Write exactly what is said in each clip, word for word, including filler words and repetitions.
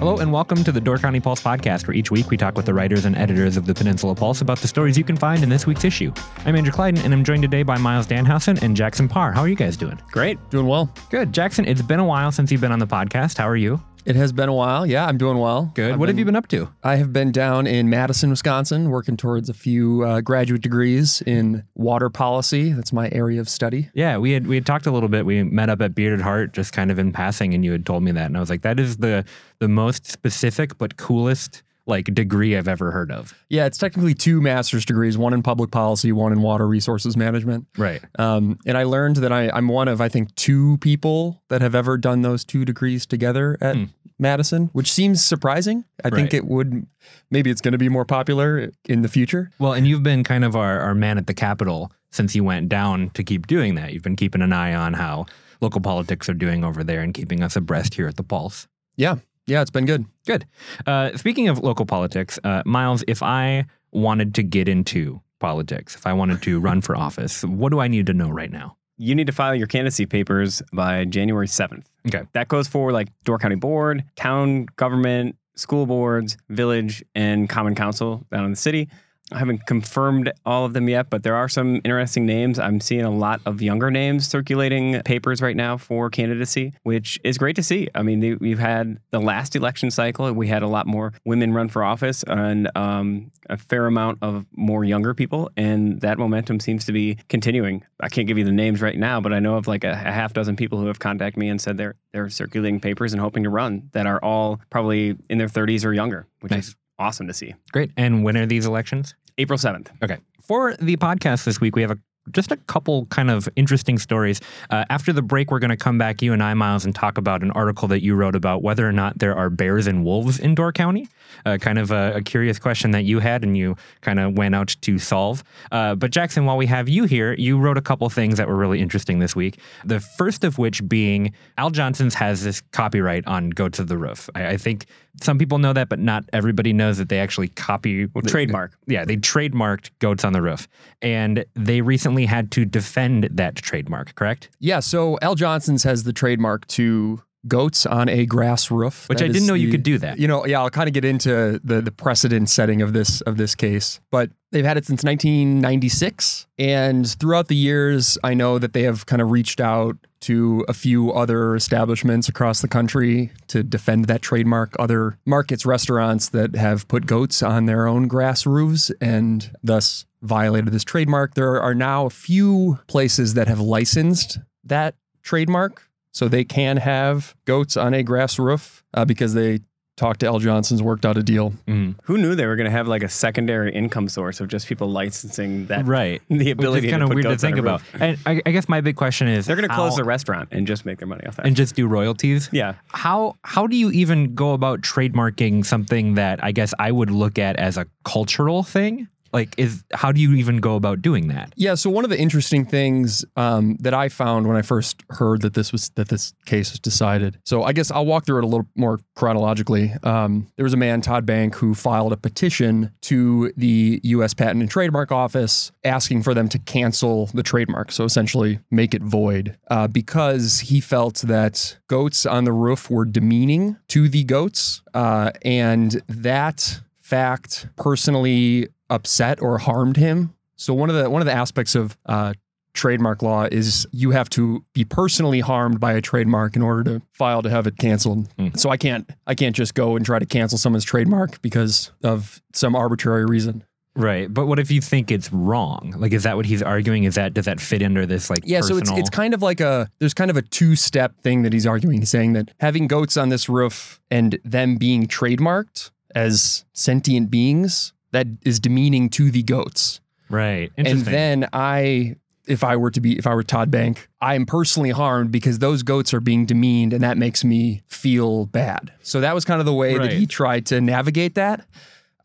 Hello and welcome to the Door County Pulse podcast, where each week we talk with the writers and editors of the Peninsula Pulse about the stories you can find in this week's issue. I'm Andrew Clyden, and I'm joined today by Miles Danhausen and Jackson Parr. How are you guys doing? Great. Doing well. Good. Jackson, it's been a while since you've been on the podcast. How are you? It has been a while. Yeah, I'm doing well. Good. I've what been, have you been up to? I have been down in Madison, Wisconsin, working towards a few uh, graduate degrees in water policy. That's my area of study. Yeah, we had we had talked a little bit. We met up at Bearded Heart just kind of in passing, and you had told me that. And I was like, that is the the most specific but coolest like degree I've ever heard of. Yeah, it's technically two master's degrees, one in public policy, one in water resources management. Right. Um, and I learned that I, I'm one of, I think, two people that have ever done those two degrees together at mm. Madison, which seems surprising. I right. think it would, maybe it's going to be more popular in the future. Well, and you've been kind of our, our man at the Capitol since you went down to keep doing that. You've been keeping an eye on how local politics are doing over there and keeping us abreast here at the Pulse. Yeah. Yeah, it's been good. Good. Uh, speaking of local politics, uh, Miles, if I wanted to get into politics, if I wanted to run for office, what do I need to know right now? You need to file your candidacy papers by January seventh. Okay. That goes for like Door County Board, town government, school boards, village, and common council down in the city. I haven't confirmed all of them yet, but there are some interesting names. I'm seeing a lot of younger names circulating papers right now for candidacy, which is great to see. I mean, they, we've had the last election cycle, we had a lot more women run for office and um, a fair amount of more younger people, and that momentum seems to be continuing. I can't give you the names right now, but I know of like a, a half dozen people who have contacted me and said they're, they're circulating papers and hoping to run that are all probably in their thirties or younger, which nice. Is awesome to see. Great. And when are these elections? April seventh. Okay. For the podcast this week, we have a, just a couple kind of interesting stories. Uh, after the break, we're going to come back, you and I, Miles, and talk about an article that you wrote about whether or not there are bears and wolves in Door County. Uh, kind of a, a curious question that you had and you kind of went out to solve. Uh, but Jackson, while we have you here, you wrote a couple things that were really interesting this week. The first of which being Al Johnson's has this copyright on Goats on the Roof. I, I think some people know that, but not everybody knows that they actually copy... Well, the, trademark. Yeah, they trademarked Goats on the Roof. And they recently had to defend that trademark, correct? Yeah, so Al Johnson's has the trademark to Goats on a Grass Roof. Which that I didn't know the, you could do that. You know, yeah, I'll kind of get into the, the precedent setting of this of this case. But they've had it since nineteen ninety-six. And throughout the years, I know that they have kind of reached out to a few other establishments across the country to defend that trademark, other markets, restaurants that have put goats on their own grass roofs and thus violated this trademark. There are now a few places that have licensed that trademark, so they can have goats on a grass roof uh, because they talked to Al Johnson's, worked out a deal. Mm. Who knew they were going to have like a secondary income source of just people licensing that? Right. The ability to kind of weird to think about. And I, I guess my big question is, they're going to close the restaurant and just make their money off that and just do royalties. Yeah. How how do you even go about trademarking something that I guess I would look at as a cultural thing? Like, is how do you even go about doing that? Yeah. So one of the interesting things um, that I found when I first heard that this was that this case was decided. So I guess I'll walk through it a little more chronologically. Um, there was a man, Todd Bank, who filed a petition to the U S Patent and Trademark Office asking for them to cancel the trademark. So essentially make it void uh, because he felt that goats on the roof were demeaning to the goats. Uh, and that fact personally upset or harmed him. So one of the one of the aspects of uh, trademark law is you have to be personally harmed by a trademark in order to file to have it canceled. Mm. So I can't I can't just go and try to cancel someone's trademark because of some arbitrary reason. Right. But what if you think it's wrong? Like, is that what he's arguing? Is that, does that fit under this like yeah, personal? So it's, it's kind of like a, there's kind of a two-step thing that he's arguing. He's saying that having goats on this roof and them being trademarked as sentient beings, that is demeaning to the goats. Right. And then I, if I were to be, if I were Todd Bank, I am personally harmed because those goats are being demeaned and that makes me feel bad. So that was kind of the way right. that he tried to navigate that.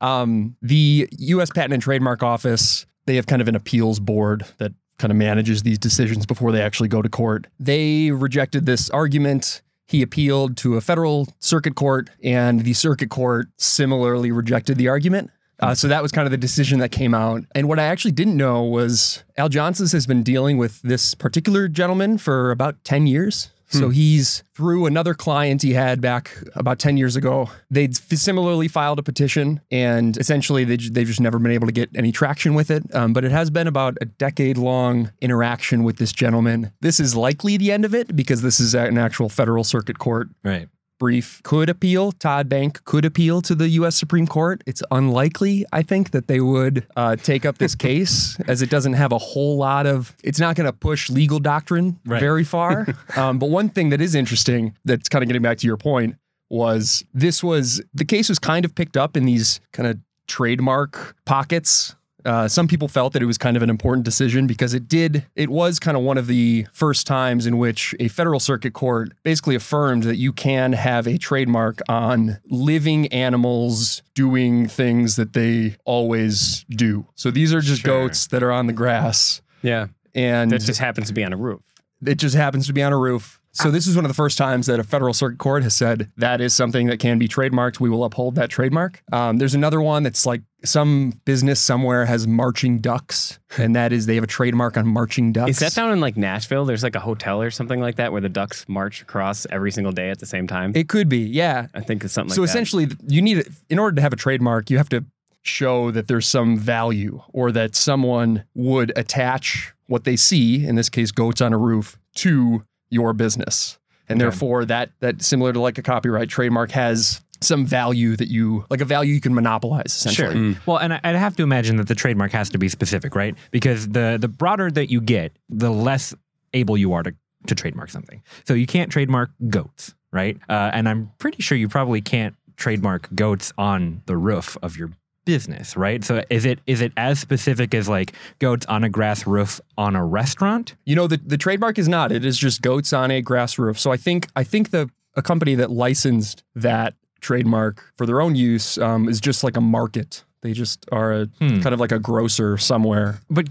Um, the U S Patent and Trademark Office, they have kind of an appeals board that kind of manages these decisions before they actually go to court. They rejected this argument. He appealed to a federal circuit court, and the circuit court similarly rejected the argument. Uh, so that was kind of the decision that came out. And what I actually didn't know was Al Johnson's has been dealing with this particular gentleman for about ten years. Hmm. So he's, through another client he had back about ten years ago, they'd similarly filed a petition, and essentially they, they've just never been able to get any traction with it. Um, but it has been about a decade-long interaction with this gentleman. This is likely the end of it because this is an actual federal circuit court. Right. Brief could appeal. Todd Bank could appeal to the U S Supreme Court. It's unlikely, I think, that they would uh, take up this case as it doesn't have a whole lot of, it's not going to push legal doctrine right. very far. um, but one thing that is interesting, that's kind of getting back to your point, was this was, the case was kind of picked up in these kind of trademark pockets. Uh, some people felt that it was kind of an important decision because it did, it was kind of one of the first times in which a federal circuit court basically affirmed that you can have a trademark on living animals doing things that they always do. So these are just sure. goats that are on the grass. Yeah. And that just happens to be on a roof. It just happens to be on a roof. So this is one of the first times that a federal circuit court has said that is something that can be trademarked. We will uphold that trademark. Um, there's another one that's like some business somewhere has marching ducks, and that is they have a trademark on marching ducks. Is that down in like Nashville? There's like a hotel or something like that where the ducks march across every single day at the same time. It could be, yeah. I think it's something like that. So essentially, you need in order to have a trademark, you have to show that there's some value or that someone would attach what they see, in this case, goats on a roof, to your business. And okay. therefore that, that similar to like a copyright, trademark has some value that you, like a value you can monopolize, essentially. Sure. Mm. Well, and I'd have to imagine that the trademark has to be specific, right? Because the, the broader that you get, the less able you are to, to trademark something. So you can't trademark goats, right? Uh, and I'm pretty sure you probably can't trademark goats on the roof of your business, right? So is it is it as specific as like goats on a grass roof on a restaurant? You know, the, the trademark is not. It is just goats on a grass roof. So I think I think the a company that licensed that trademark for their own use um, is just like a market. They just are a, hmm. kind of like a grocer somewhere. But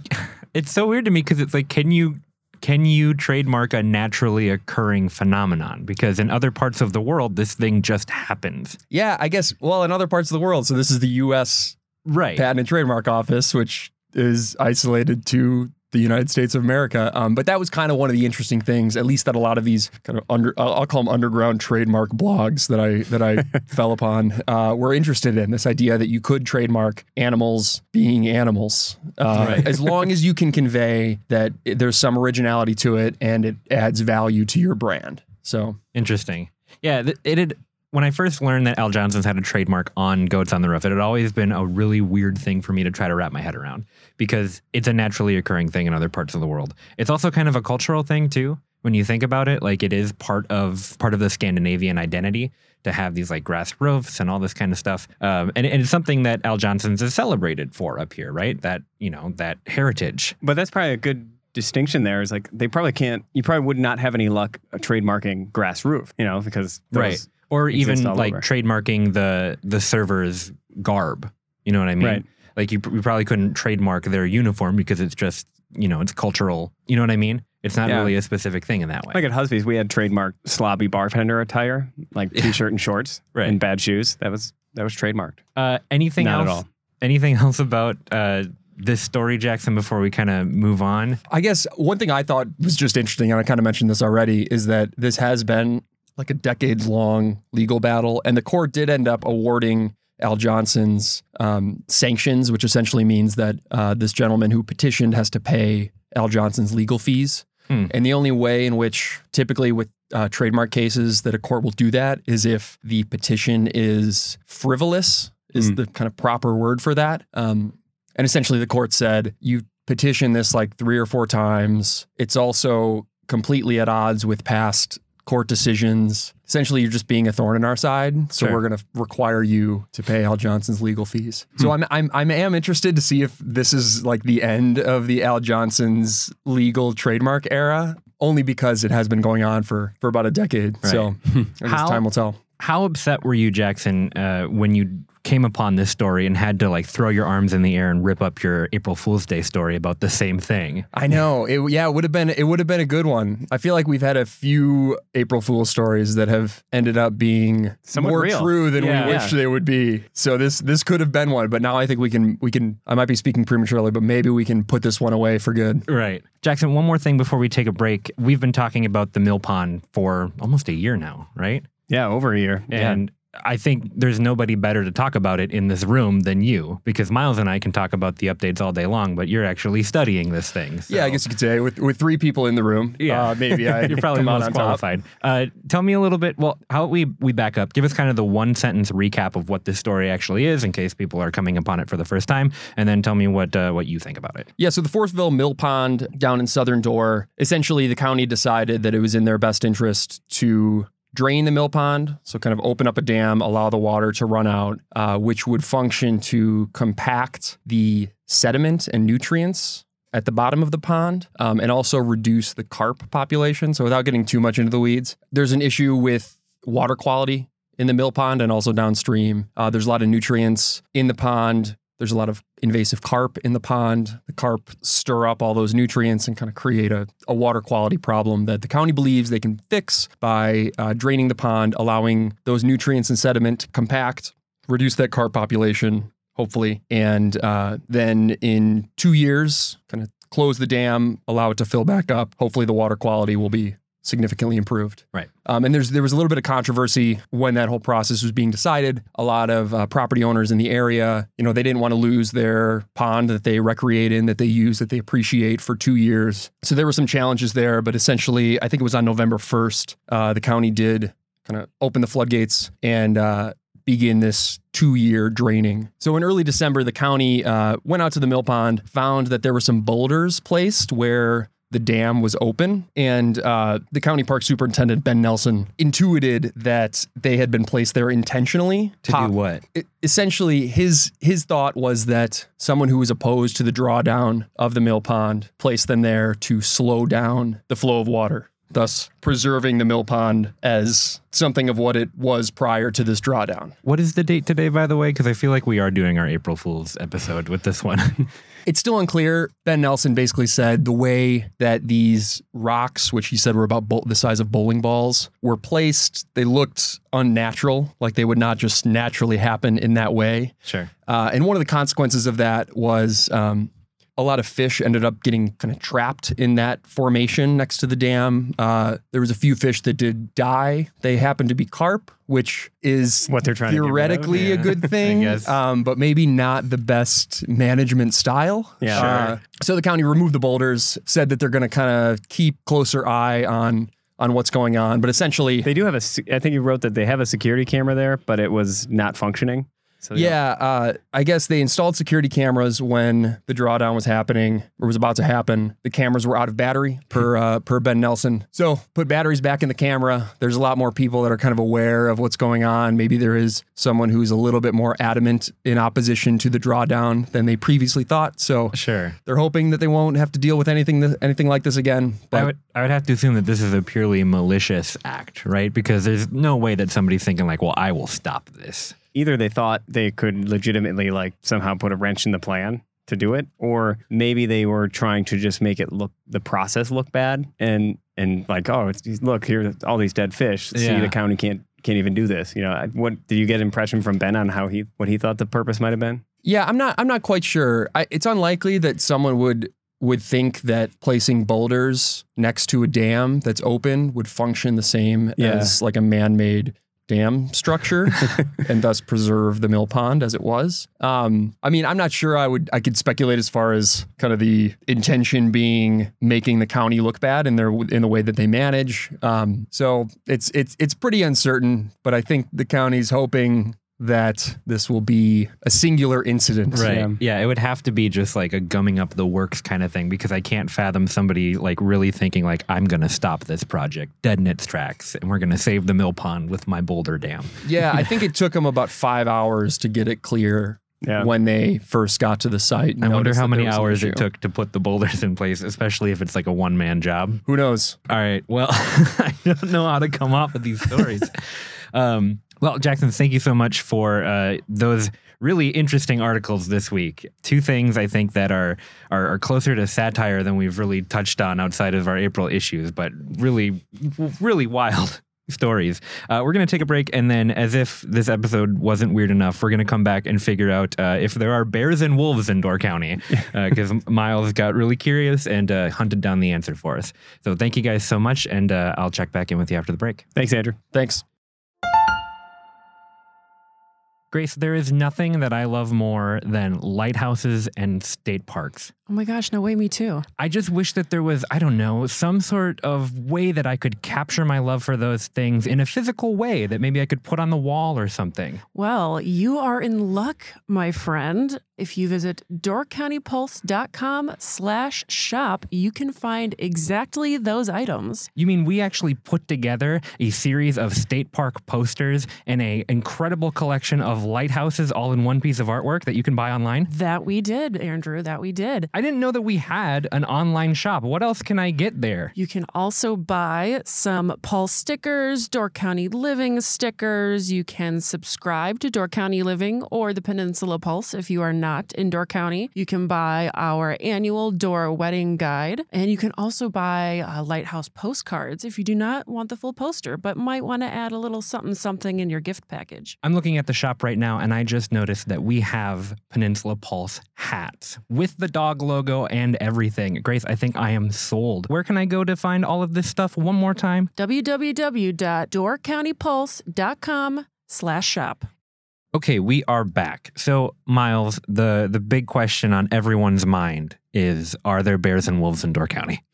it's so weird to me because it's like, can you Can you trademark a naturally occurring phenomenon? Because in other parts of the world, this thing just happens. Yeah, I guess. Well, in other parts of the world. So this is the U S right. Patent and Trademark Office, which is isolated to the United States of America. Um, but that was kind of one of the interesting things, at least that a lot of these kind of under, I'll call them underground trademark blogs that I that I fell upon uh, were interested in, this idea that you could trademark animals being animals, uh, right. as long as you can convey that there's some originality to it and it adds value to your brand. So interesting. Yeah, it, it had, when I first learned that Al Johnson's had a trademark on goats on the roof, it had always been a really weird thing for me to try to wrap my head around because it's a naturally occurring thing in other parts of the world. It's also kind of a cultural thing, too, when you think about it. Like, it is part of part of the Scandinavian identity to have these, like, grass roofs and all this kind of stuff. Um, and, and it's something that Al Johnson's is celebrated for up here, right? That, you know, that heritage. But that's probably a good distinction there is, like, they probably can't, you probably would not have any luck trademarking grass roof, you know, because those, right. Or even like over. trademarking the the server's garb. You know what I mean? Right. Like you, you probably couldn't trademark their uniform because it's just, you know, it's cultural. You know what I mean? It's not yeah. really a specific thing in that way. Like at Husby's, we had trademarked slobby bartender attire, like t-shirt and shorts right. and bad shoes. That was that was trademarked. Uh, anything not else? At all. Anything else about uh, this story, Jackson, before we kind of move on? I guess one thing I thought was just interesting, and I kind of mentioned this already, is that this has been like a decade-long legal battle. And the court did end up awarding Al Johnson's um, sanctions, which essentially means that uh, this gentleman who petitioned has to pay Al Johnson's legal fees. Hmm. And the only way in which, typically with uh, trademark cases, that a court will do that is if the petition is frivolous, is hmm. the kind of proper word for that. Um, and essentially the court said, you petitioned this like three or four times. It's also completely at odds with past court decisions. Essentially, you're just being a thorn in our side. So sure. we're going to require you to pay Al Johnson's legal fees. Hmm. So I'm, I'm, I am interested to see if this is like the end of the Al Johnson's legal trademark era, only because it has been going on for, for about a decade. Right. So I guess how, time will tell. How upset were you, Jackson, uh, when you came upon this story and had to like throw your arms in the air and rip up your April Fool's Day story about the same thing? I know. It, yeah, it would have been it would have been a good one. I feel like we've had a few April Fool's stories that have ended up being somewhat more real. True than yeah, we yeah. wished they would be. So this this could have been one, but now I think we can we can I might be speaking prematurely, but maybe we can put this one away for good. Right. Jackson, one more thing before we take a break. We've been talking about the mill pond for almost a year now, right? Yeah, over a year. And yeah. I think there's nobody better to talk about it in this room than you, because Miles and I can talk about the updates all day long, but you're actually studying this thing. So. Yeah, I guess you could say with with three people in the room, yeah. uh, maybe I you're probably most qualified. Uh, tell me a little bit. Well, how we we back up. Give us kind of the one sentence recap of what this story actually is, in case people are coming upon it for the first time, and then tell me what uh, what you think about it. Yeah. So the Forestville Mill Pond down in Southern Door, essentially, the county decided that it was in their best interest to drain the mill pond, so kind of open up a dam, allow the water to run out, uh, which would function to compact the sediment and nutrients at the bottom of the pond, um, and also reduce the carp population. So without getting too much into the weeds, there's an issue with water quality in the mill pond and also downstream. Uh, there's a lot of nutrients in the pond. There's a lot of invasive carp in the pond. The carp stir up all those nutrients and kind of create a, a water quality problem that the county believes they can fix by uh, draining the pond, allowing those nutrients and sediment to compact, reduce that carp population, hopefully, and uh, then in two years, kind of close the dam, allow it to fill back up. Hopefully the water quality will be significantly improved. Right. Um, and there's there was a little bit of controversy when that whole process was being decided. A lot of uh, property owners in the area, you know, they didn't want to lose their pond that they recreate in, that they use, that they appreciate for two years. So there were some challenges there, but essentially, I think it was on November first, uh, the county did kind of open the floodgates and uh, begin this two-year draining. So in early December, the county uh, went out to the mill pond, found that there were some boulders placed where the dam was open, and uh, the county park superintendent, Ben Nelson, intuited that they had been placed there intentionally. To Pop, do what? It, essentially, his his thought was that someone who was opposed to the drawdown of the mill pond placed them there to slow down the flow of water, thus preserving the mill pond as something of what it was prior to this drawdown. What is the date today, by the way? Because I feel like we are doing our April Fool's episode with this one. It's still unclear. Ben Nelson basically said the way that these rocks, which he said were about bo- the size of bowling balls, were placed, they looked unnatural, like they would not just naturally happen in that way. Sure. Uh, and one of the consequences of that was um, a lot of fish ended up getting kind of trapped in that formation next to the dam. Uh, there was a few fish that did die. They happened to be carp, which is what they're trying theoretically to get rid of. Yeah. A good thing, I guess. Um, but maybe not the best management style. Yeah. Uh, sure. So the county removed the boulders, said that they're going to kind of keep closer eye on on what's going on. But essentially, they do have a, I think you wrote that they have a security camera there, but it was not functioning. So yeah, uh, I guess they installed security cameras when the drawdown was happening or was about to happen. The cameras were out of battery per uh, per Ben Nelson. So put batteries back in the camera. There's a lot more people that are kind of aware of what's going on. Maybe there is someone who's a little bit more adamant in opposition to the drawdown than they previously thought. So sure, they're hoping that they won't have to deal with anything th- anything like this again. But I would I would have to assume that this is a purely malicious act, right? Because there's no way that somebody's thinking like, well, I will stop this. Either they thought they could legitimately like somehow put a wrench in the plan to do it, or maybe they were trying to just make it look, the process look bad, and and like, oh, it's, look, here's all these dead fish. See, yeah. The county can't can't even do this. You know, what did you get impression from Ben on how he what he thought the purpose might have been? Yeah, I'm not I'm not quite sure. I, it's unlikely that someone would. would think that placing boulders next to a dam that's open would function the same yeah. as like a man-made dam structure and thus preserve the mill pond as it was. Um, I mean, I'm not sure I would, I could speculate as far as kind of the intention being making the county look bad in their, in the way that they manage. Um, so it's, it's, it's pretty uncertain, but I think the county's hoping that this will be a singular incident. Right. Yeah. yeah, it would have to be just like a gumming up the works kind of thing, because I can't fathom somebody like really thinking like, I'm going to stop this project dead in its tracks and we're going to save the mill pond with my boulder dam. Yeah, I think it took them about five hours to get it clear. Yeah. When they first got to the site. I wonder how many hours it took to put the boulders in place, especially if it's like a one-man job. Who knows? All right. Well, I don't know how to come off of these stories. um, well, Jackson, thank you so much for uh, those really interesting articles this week. Two things I think that are, are are closer to satire than we've really touched on outside of our April issues, but really, really wild stories. Uh, we're going to take a break, and then, as if this episode wasn't weird enough, we're going to come back and figure out uh, if there are bears and wolves in Door County, because uh, Miles got really curious and uh, hunted down the answer for us. So thank you guys so much, and uh, I'll check back in with you after the break. Thanks, Andrew. Thanks. Grace, there is nothing that I love more than lighthouses and state parks. Oh my gosh, no way, me too. I just wish that there was, I don't know, some sort of way that I could capture my love for those things in a physical way that maybe I could put on the wall or something. Well, you are in luck, my friend. If you visit door county pulse dot com slash shop, you can find exactly those items. You mean we actually put together a series of state park posters and an incredible collection of lighthouses all in one piece of artwork that you can buy online? That we did, Andrew. That we did. I didn't know that we had an online shop. What else can I get there? You can also buy some Pulse stickers, Door County Living stickers. You can subscribe to Door County Living or the Peninsula Pulse if you are not in Door County. You can buy our annual Door Wedding Guide, and you can also buy uh, lighthouse postcards if you do not want the full poster, but might want to add a little something something in your gift package. I'm looking at the shop right now, and I just noticed that we have Peninsula Pulse hats with the dog logo and everything. Grace, I think I am sold. Where can I go to find all of this stuff one more time? www.door county pulse dot com slash shop. Okay, we are back. So, Miles, the, the big question on everyone's mind is, are there bears and wolves in Door County?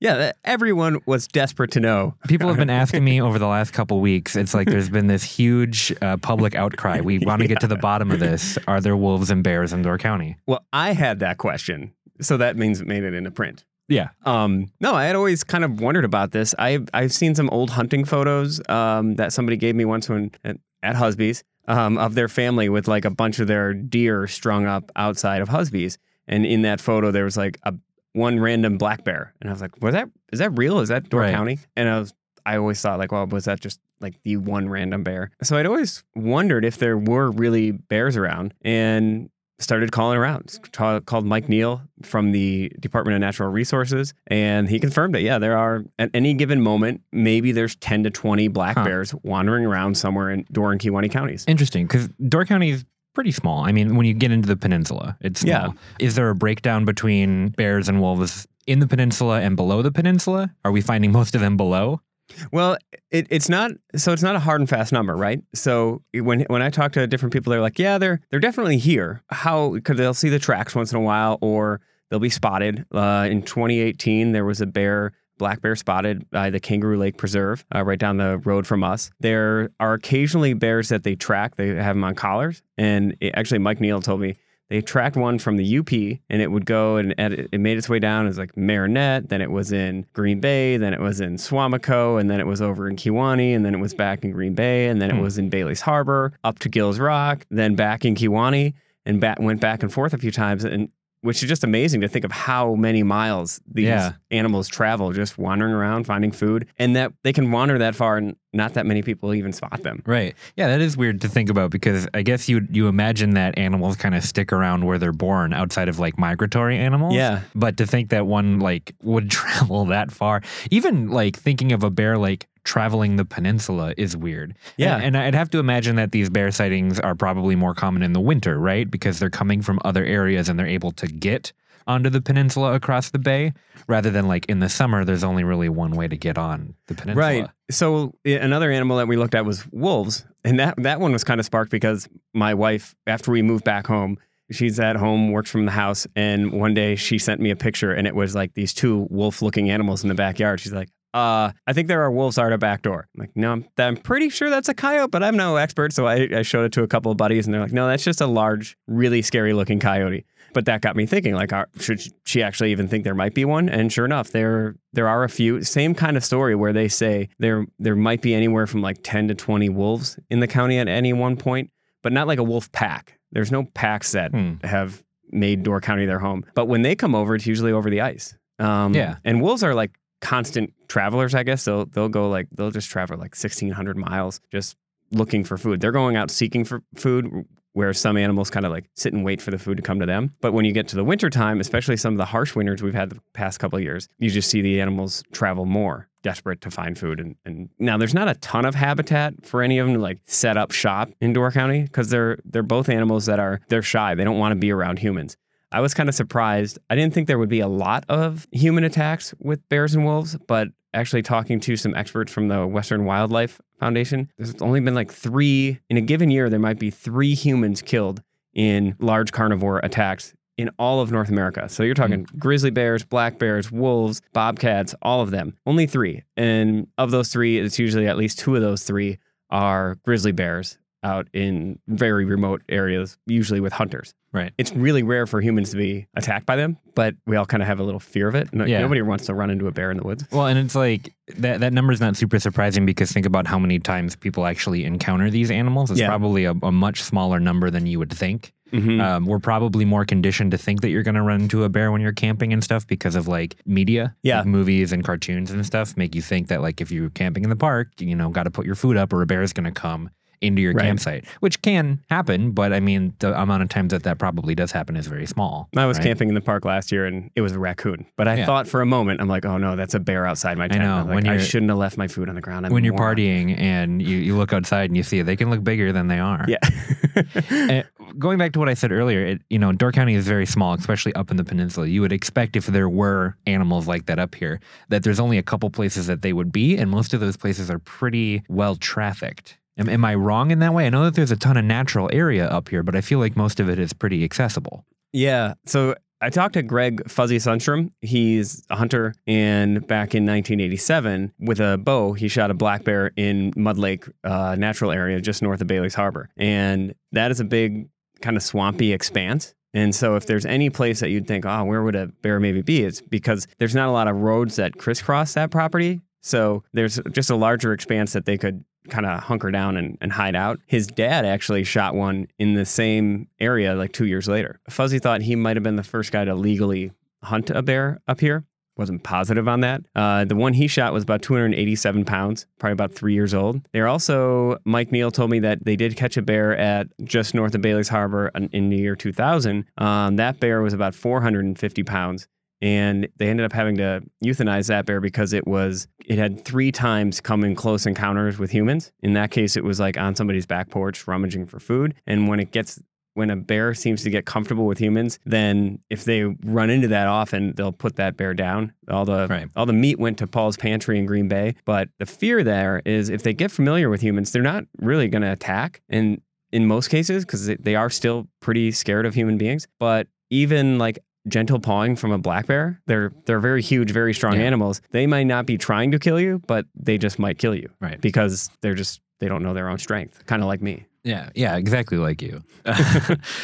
Yeah, everyone was desperate to know. People have been asking me over the last couple weeks. It's like there's been this huge uh, public outcry. We want to yeah. get to the bottom of this. Are there wolves and bears in Door County? Well, I had that question, so that means it made it into print. Yeah. Um, no, I had always kind of wondered about this. I've, I've seen some old hunting photos um, that somebody gave me once when at, at Husby's. Um, of their family with like a bunch of their deer strung up outside of Husby's. And in that photo, there was like a one random black bear. And I was like, was that, is that real? Is that Door right. County? And I was, I always thought like, well, was that just like the one random bear? So I'd always wondered if there were really bears around, and started calling around, T- called Mike Neal from the Department of Natural Resources, and he confirmed it. Yeah, there are, at any given moment, maybe there's ten to twenty black huh. bears wandering around somewhere in Door and Kewaunee counties. Interesting, because Door County is pretty small. I mean, when you get into the peninsula, it's small. Yeah. Is there a breakdown between bears and wolves in the peninsula and below the peninsula? Are we finding most of them below? Well, it, it's not so it's not a hard and fast number, right? So when when I talk to different people, they're like, yeah, they're they're definitely here. How? Because they'll see the tracks once in a while, or they'll be spotted. Uh, in twenty eighteen, there was a bear, black bear, spotted by the Kangaroo Lake Preserve uh, right down the road from us. There are occasionally bears that they track. They have them on collars, and it, actually, Mike Neal told me they tracked one from the U P, and it would go and it made its way down. It was like Marinette, then it was in Green Bay, then it was in Suamico, and then it was over in Kewaunee, and then it was back in Green Bay, and then it was in Bailey's Harbor, up to Gill's Rock, then back in Kewaunee, and back, went back and forth a few times, and which is just amazing to think of how many miles these yeah. animals travel, just wandering around, finding food, and that they can wander that far and not that many people even spot them. Right. Yeah, that is weird to think about, because I guess you you imagine that animals kind of stick around where they're born outside of like migratory animals. Yeah. But to think that one like would travel that far, even like thinking of a bear like traveling the peninsula is weird. Yeah. And, and I'd have to imagine that these bear sightings are probably more common in the winter, right? Because they're coming from other areas and they're able to get onto the peninsula across the bay, rather than like in the summer, there's only really one way to get on the peninsula. Right. So another animal that we looked at was wolves. And that, that one was kind of sparked because my wife, after we moved back home, she's at home, works from the house. And one day she sent me a picture, and it was like these two wolf looking animals in the backyard. She's like, Uh, I think there are wolves out our back door. I'm like, no, I'm, I'm pretty sure that's a coyote, but I'm no expert. So I, I showed it to a couple of buddies and they're like, no, that's just a large, really scary looking coyote. But that got me thinking, like, are, should she actually even think there might be one? And sure enough, there there are a few. Same kind of story where they say there there might be anywhere from like ten to twenty wolves in the county at any one point, but not like a wolf pack. There's no packs that hmm. have made Door County their home. But when they come over, it's usually over the ice. Um, yeah. And wolves are like constant travelers, I guess. So they'll go like, they'll just travel like sixteen hundred miles just looking for food. They're going out seeking for food, where some animals kind of like sit and wait for the food to come to them. But when you get to the wintertime, especially some of the harsh winters we've had the past couple of years, you just see the animals travel more, desperate to find food. And, and now there's not a ton of habitat for any of them to like set up shop in Door County, because they're, they're both animals that are, they're shy. They don't want to be around humans. I was kind of surprised. I didn't think there would be a lot of human attacks with bears and wolves, but actually talking to some experts from the Western Wildlife Foundation, there's only been like three, in a given year, there might be three humans killed in large carnivore attacks in all of North America. So you're talking mm. grizzly bears, black bears, wolves, bobcats, all of them. Only three. And of those three, it's usually at least two of those three are grizzly bears out in very remote areas, usually with hunters. Right. It's really rare for humans to be attacked by them, but we all kind of have a little fear of it. No, yeah. Nobody wants to run into a bear in the woods. Well, and it's like that that number is not super surprising, because think about how many times people actually encounter these animals. It's yeah. probably a, a much smaller number than you would think. Mm-hmm. Um, we're probably more conditioned to think that you're going to run into a bear when you're camping and stuff because of like media, yeah. like movies and cartoons and stuff make you think that like if you're camping in the park, you know, got to put your food up or a bear is going to come into your right. campsite, which can happen, but I mean, the amount of times that that probably does happen is very small. I was right? camping in the park last year and it was a raccoon, but I yeah. thought for a moment, I'm like, oh no, that's a bear outside my tent. I know. Like, when I shouldn't have left my food on the ground. I'm when you're moron. partying and you, you look outside and you see it, they can look bigger than they are. Yeah. Going back to what I said earlier, it, you know, Door County is very small, especially up in the peninsula. You would expect if there were animals like that up here, that there's only a couple places that they would be, and most of those places are pretty well trafficked. Am, am I wrong in that way? I know that there's a ton of natural area up here, but I feel like most of it is pretty accessible. Yeah. So I talked to Greg Fuzzy Sundstrom. He's a hunter, and back in nineteen eighty-seven, with a bow, he shot a black bear in Mud Lake uh, Natural Area just north of Bailey's Harbor. And that is a big kind of swampy expanse. And so if there's any place that you'd think, oh, where would a bear maybe be? It's because there's not a lot of roads that crisscross that property. So there's just a larger expanse that they could kind of hunker down and, and hide out. His dad actually shot one in the same area like two years later. Fuzzy thought he might have been the first guy to legally hunt a bear up here. Wasn't positive on that. Uh, the one he shot was about two hundred eighty-seven pounds, probably about three years old. They're also, Mike Neal told me that they did catch a bear at just north of Bailey's Harbor in the year two thousand. Um, that bear was about four hundred fifty pounds. And they ended up having to euthanize that bear because it was it had three times come in close encounters with humans. In that case, it was like on somebody's back porch rummaging for food. And when it gets when a bear seems to get comfortable with humans, then if they run into that often, they'll put that bear down. All the right. all the meat went to Paul's Pantry in Green Bay. But the fear there is if they get familiar with humans, they're not really going to attack. And in most cases, because they are still pretty scared of human beings, but even like gentle pawing from a black bear, they're they're very huge, very strong yeah. animals. They might not be trying to kill you, but they just might kill you, right? Because they're just they don't know their own strength, kind of like me. Yeah, yeah, exactly like you.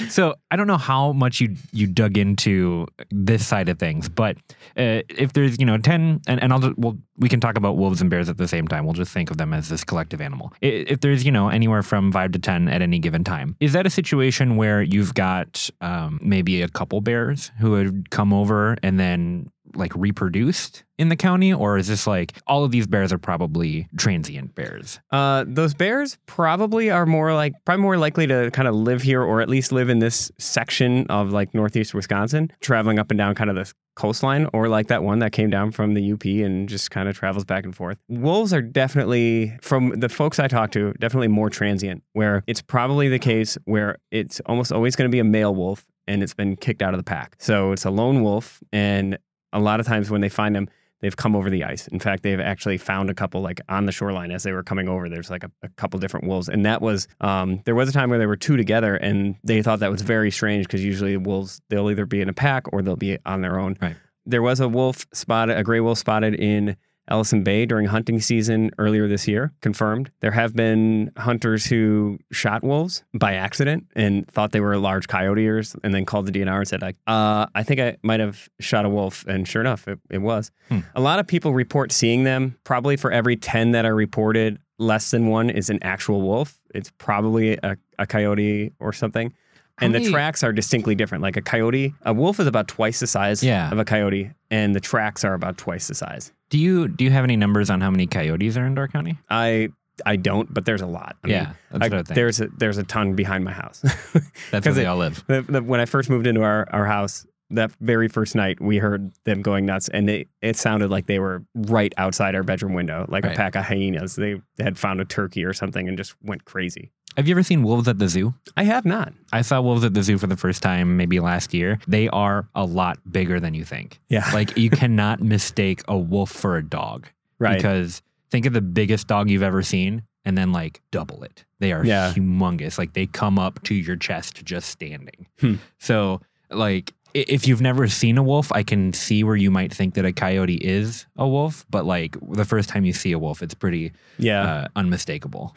So I don't know how much you you dug into this side of things, but uh, if there's you know ten, and and I'll just we'll. We can talk about wolves and bears at the same time. We'll just think of them as this collective animal. If there's, you know, anywhere from five to ten at any given time, is that a situation where you've got um, maybe a couple bears who have come over and then like reproduced in the county? Or is this like all of these bears are probably transient bears? Uh, those bears probably are more like probably more likely to kind of live here, or at least live in this section of like northeast Wisconsin, traveling up and down kind of this coastline, or like that one that came down from the U P and just kind of travels back and forth. Wolves are definitely, from the folks I talk to, definitely more transient, where it's probably the case where it's almost always going to be a male wolf and it's been kicked out of the pack. So it's a lone wolf, and a lot of times when they find them, they've come over the ice. In fact, they've actually found a couple like on the shoreline as they were coming over. There's like a, a couple different wolves. And that was, um, there was a time where there were two together, and they thought that was very strange because usually wolves, they'll either be in a pack or they'll be on their own. Right. There was a wolf spotted, a gray wolf spotted in Ellison Bay during hunting season earlier this year, confirmed. There have been hunters who shot wolves by accident and thought they were large coyote ears and then called the D N R and said, uh, I think I might have shot a wolf. And sure enough, it, it was. Hmm. A lot of people report seeing them. Probably for every ten that are reported, less than one is an actual wolf. It's probably a, a coyote or something. And the tracks are distinctly different. Like a coyote, a wolf is about twice the size yeah. of a coyote, and the tracks are about twice the size. Do you do you have any numbers on how many coyotes are in Door County? I I don't, but there's a lot. I yeah, mean, that's I, what I think. There's a, there's a ton behind my house. That's where they it, all live. The, the, when I first moved into our, our house, that very first night, we heard them going nuts, and it, it sounded like they were right outside our bedroom window, like right. a pack of hyenas. They had found a turkey or something and just went crazy. Have you ever seen wolves at the zoo? I have not. I saw wolves at the zoo for the first time maybe last year. They are a lot bigger than you think. Yeah. Like, you cannot mistake a wolf for a dog. Right. Because think of the biggest dog you've ever seen and then, like, double it. They are yeah. humongous. Like, they come up to your chest just standing. Hmm. So, like, if you've never seen a wolf, I can see where you might think that a coyote is a wolf. But, like, the first time you see a wolf, it's pretty yeah. uh, unmistakable.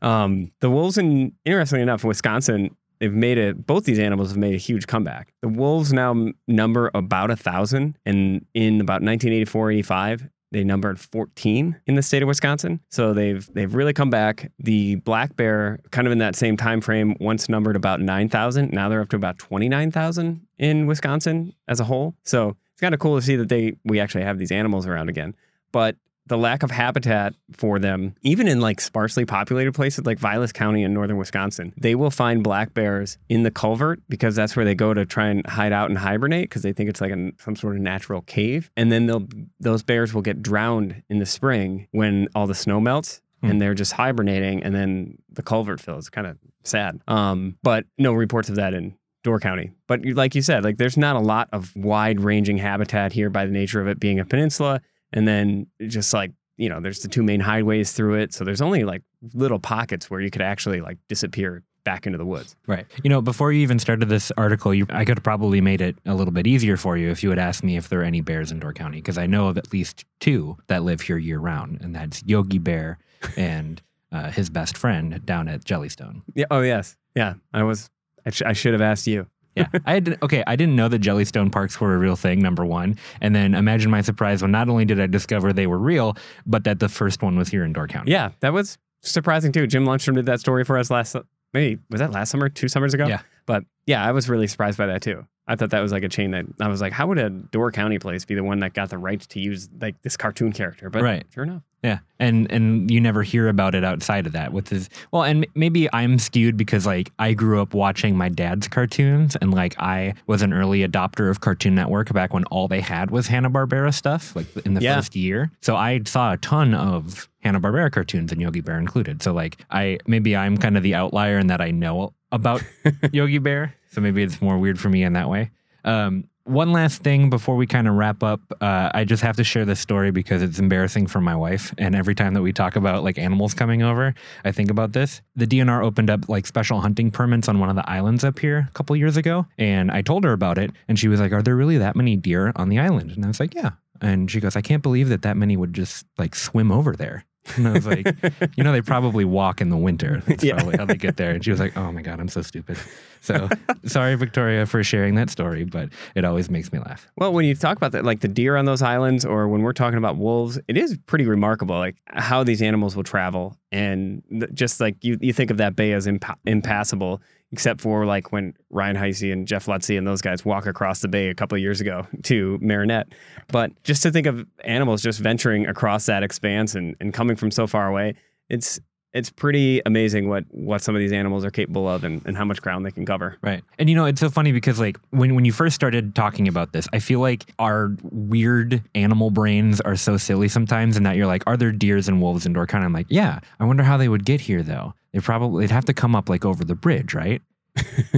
Um, the wolves, in, interestingly enough, Wisconsin, they've made a, both these animals have made a huge comeback. The wolves now number about a thousand, and in about nineteen eighty-four eighty-five, they numbered fourteen in the state of Wisconsin. So they've they've really come back. The black bear, kind of in that same time frame, once numbered about nine thousand. Now they're up to about twenty-nine thousand in Wisconsin as a whole. So it's kind of cool to see that they we actually have these animals around again. But the lack of habitat for them, even in like sparsely populated places like Vilas County in northern Wisconsin, they will find black bears in the culvert because that's where they go to try and hide out and hibernate because they think it's like a, some sort of natural cave. And then they'll those bears will get drowned in the spring when all the snow melts hmm. and they're just hibernating and then the culvert fills. Kind of sad. Um, but no reports of that in Door County. But like you said, like there's not a lot of wide-ranging habitat here by the nature of it being a peninsula. And then just like, you know, there's the two main highways through it. So there's only like little pockets where you could actually like disappear back into the woods. Right. You know, before you even started this article, you, I could have probably made it a little bit easier for you if you had asked me if there are any bears in Door County, because I know of at least two that live here year round. And that's Yogi Bear and uh, his best friend down at Jellystone. Yeah. Oh, yes. Yeah. I was I, sh- I should have asked you. Yeah, I had to, okay. I didn't know that Jellystone parks were a real thing. Number one, and then imagine my surprise when not only did I discover they were real, but that the first one was here in Door County. Yeah, that was surprising too. Jim Lundstrom did that story for us last. Maybe was that last summer, two summers ago? Yeah. But yeah, I was really surprised by that too. I thought that was like a chain that I was like, how would a Door County place be the one that got the rights to use like this cartoon character? But right. sure enough. Yeah. And and you never hear about it outside of that with his, well, and maybe I'm skewed because like I grew up watching my dad's cartoons and like I was an early adopter of Cartoon Network back when all they had was Hanna-Barbera stuff like in the yeah. first year. So I saw a ton of Hanna-Barbera cartoons and Yogi Bear included. So like I, maybe I'm kind of the outlier in that I know about Yogi Bear. So maybe it's more weird for me in that way. Um, One last thing before we kind of wrap up, uh, I just have to share this story because it's embarrassing for my wife. And every time that we talk about like animals coming over, I think about this. The D N R opened up like special hunting permits on one of the islands up here a couple years ago. And I told her about it. And she was like, are there really that many deer on the island? And I was like, yeah. And she goes, I can't believe that that many would just like swim over there. And I was like, you know, they probably walk in the winter. That's yeah. probably how they get there. And she was like, oh, my God, I'm so stupid. So sorry, Victoria, for sharing that story, but it always makes me laugh. Well, when you talk about that, like the deer on those islands or when we're talking about wolves, it is pretty remarkable, like how these animals will travel. And just like you, you think of that bay as imp- impassable, except for like when Ryan Heisey and Jeff Lutzey and those guys walk across the bay a couple of years ago to Marinette. But just to think of animals just venturing across that expanse and, and coming from so far away, it's it's pretty amazing what, what some of these animals are capable of and, and how much ground they can cover. Right. And, you know, it's so funny because, like, when, when you first started talking about this, I feel like our weird animal brains are so silly sometimes and that you're like, are there deers and wolves in Door County? I'm like, yeah, I wonder how they would get here, though. They probably, they'd have to come up, like, over the bridge, right?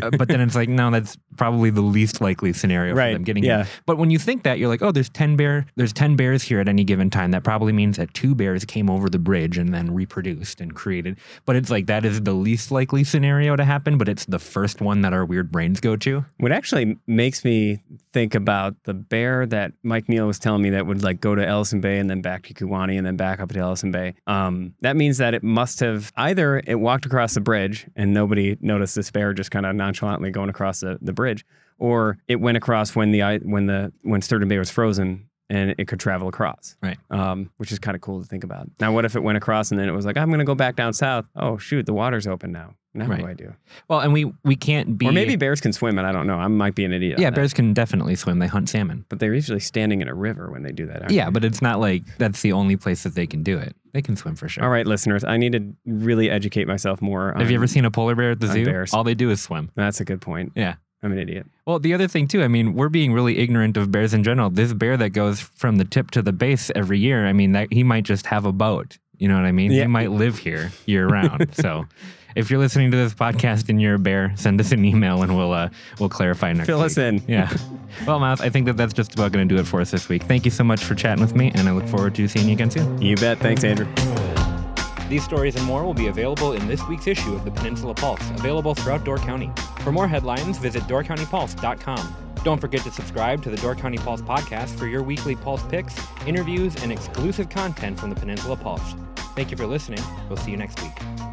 uh, but then it's like, no, that's probably the least likely scenario right. for them getting yeah. in. But when you think that, you're like, oh, there's ten bear, there's ten bears here at any given time. That probably means that two bears came over the bridge and then reproduced and created. But it's like that is the least likely scenario to happen, but it's the first one that our weird brains go to. What actually makes me think about the bear that Mike Neal was telling me that would like go to Ellison Bay and then back to Kewaunee and then back up to Ellison Bay. Um, that means that it must have either it walked across the bridge and nobody noticed this bear just kind of nonchalantly going across the, the bridge, or it went across when the when the when Sturgeon Bay was frozen and it could travel across. Right. Um, which is kind of cool to think about. Now, what if it went across and then it was like, I'm going to go back down south. Oh, shoot, the water's open now. Now right. what do I do? Well, and we, we can't be... Or maybe bears can swim, and I don't know. I might be an idiot. Yeah, bears can definitely swim. They hunt salmon. But they're usually standing in a river when they do that, aren't yeah, they? But it's not like that's the only place that they can do it. They can swim for sure. All right, listeners, I need to really educate myself more. Have on, you ever seen a polar bear at the zoo? Bears. All they do is swim. That's a good point. Yeah. I'm an idiot. Well, the other thing, too, I mean, we're being really ignorant of bears in general. This bear that goes from the tip to the base every year, I mean, that he might just have a boat. You know what I mean? Yeah. He might live here year-round, so... If you're listening to this podcast and you're a bear, send us an email and we'll uh, we'll clarify next Fill week. Fill us in. Yeah. Well, Miles, I think that that's just about going to do it for us this week. Thank you so much for chatting with me, and I look forward to seeing you again soon. You bet. Thanks, Andrew. These stories and more will be available in this week's issue of the Peninsula Pulse, available throughout Door County. For more headlines, visit door county pulse dot com. Don't forget to subscribe to the Door County Pulse podcast for your weekly Pulse picks, interviews, and exclusive content from the Peninsula Pulse. Thank you for listening. We'll see you next week.